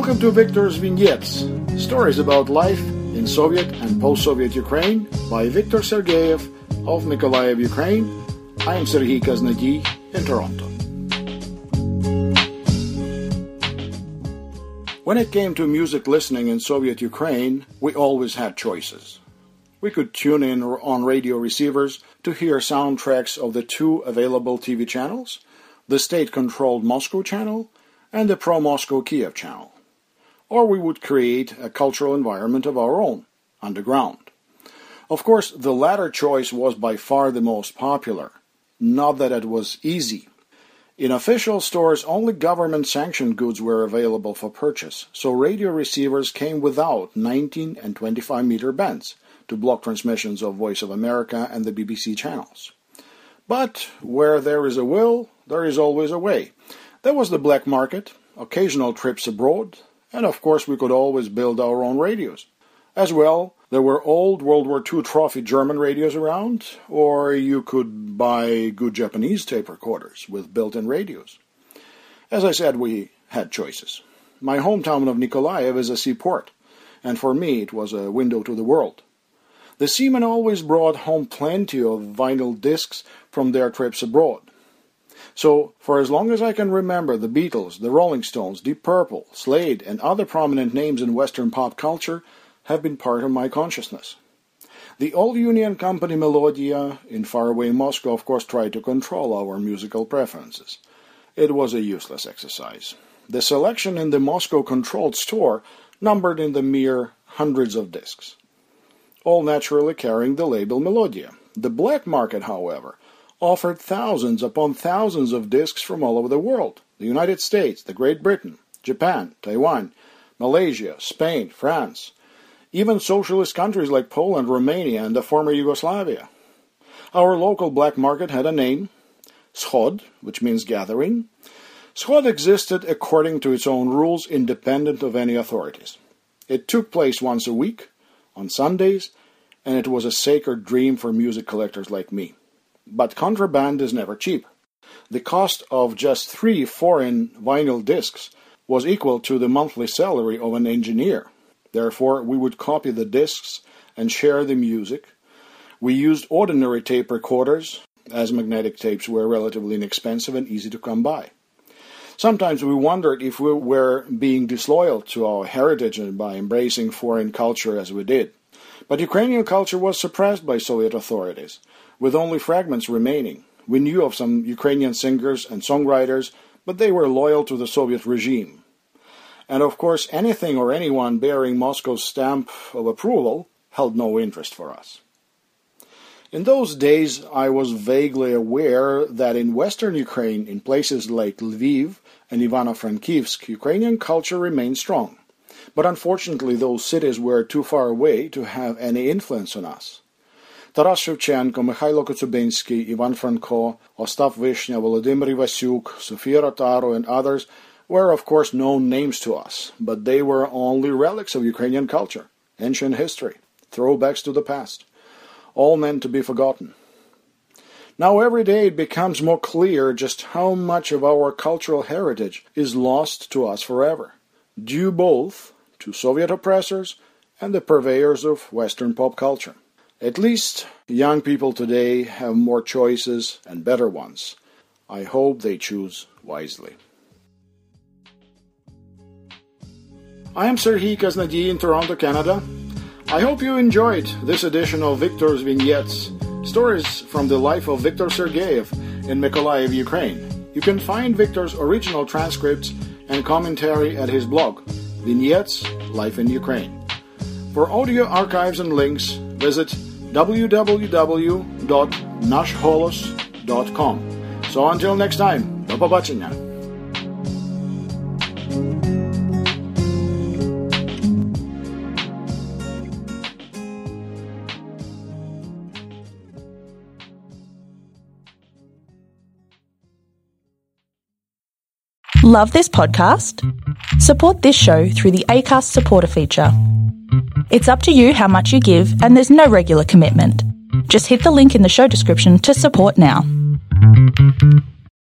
Welcome to Victor's Vignettes, stories about life in Soviet and post-Soviet Ukraine by Victor Sergeyev of Mykolaiv, Ukraine. I am Serhii Kaznagi in Toronto. When it came to music listening in Soviet Ukraine, we always had choices. We could tune in on radio receivers to hear soundtracks of the two available TV channels, the state-controlled Moscow channel and the pro-Moscow Kiev channel. Or we would create a cultural environment of our own, underground. Of course, the latter choice was by far the most popular. Not that it was easy. In official stores, only government-sanctioned goods were available for purchase, so radio receivers came without 19 and 25-meter bands to block transmissions of Voice of America and the BBC channels. But where there is a will, there is always a way. There was the black market, occasional trips abroad, and of course we could always build our own radios. As well, there were old World War II trophy German radios around, or you could buy good Japanese tape recorders with built-in radios. As I said, we had choices. My hometown of Mykolaiv is a seaport, and for me it was a window to the world. The seamen always brought home plenty of vinyl discs from their trips abroad. So, for as long as I can remember, the Beatles, the Rolling Stones, Deep Purple, Slade, and other prominent names in Western pop culture have been part of my consciousness. The all-union company Melodia in faraway Moscow, of course, tried to control our musical preferences. It was a useless exercise. The selection in the Moscow-controlled store numbered in the mere hundreds of discs, all naturally carrying the label Melodia. The black market, however, offered thousands upon thousands of discs from all over the world, the United States, the Great Britain, Japan, Taiwan, Malaysia, Spain, France, even socialist countries like Poland, Romania, and the former Yugoslavia. Our local black market had a name, Schod, which means gathering. Schod existed according to its own rules, independent of any authorities. It took place once a week, on Sundays, and it was a sacred dream for music collectors like me. But contraband is never cheap. The cost of just 3 foreign vinyl discs was equal to the monthly salary of an engineer. Therefore, we would copy the discs and share the music. We used ordinary tape recorders, as magnetic tapes were relatively inexpensive and easy to come by. Sometimes we wondered if we were being disloyal to our heritage by embracing foreign culture as we did. But Ukrainian culture was suppressed by Soviet authorities, with only fragments remaining. We knew of some Ukrainian singers and songwriters, but they were loyal to the Soviet regime. And of course, anything or anyone bearing Moscow's stamp of approval held no interest for us. In those days, I was vaguely aware that in Western Ukraine, in places like Lviv and Ivano-Frankivsk, Ukrainian culture remained strong. But unfortunately, those cities were too far away to have any influence on us. Taras Shevchenko, Mykhailo Kotsubynsky, Ivan Franko, Ostap Vyshnya, Volodymyr Vasyuk, Sofia Rotaro, and others were, of course, known names to us, but they were only relics of Ukrainian culture, ancient history, throwbacks to the past, all meant to be forgotten. Now every day it becomes more clear just how much of our cultural heritage is lost to us forever, due both to Soviet oppressors and the purveyors of Western pop culture. At least young people today have more choices and better ones. I hope they choose wisely. I am Serhii Kaznagi in Toronto, Canada. I hope you enjoyed this edition of Victor's Vignettes, stories from the life of Victor Sergeyev in Mykolaiv, Ukraine. You can find Victor's original transcripts and commentary at his blog, Vignettes, Life in Ukraine. For audio archives and links, visit www.nashholos.com. So until next time, do побачення. Love this podcast? Support this show through the Acast supporter feature. It's up to you how much you give, and there's no regular commitment. Just hit the link in the show description to support now.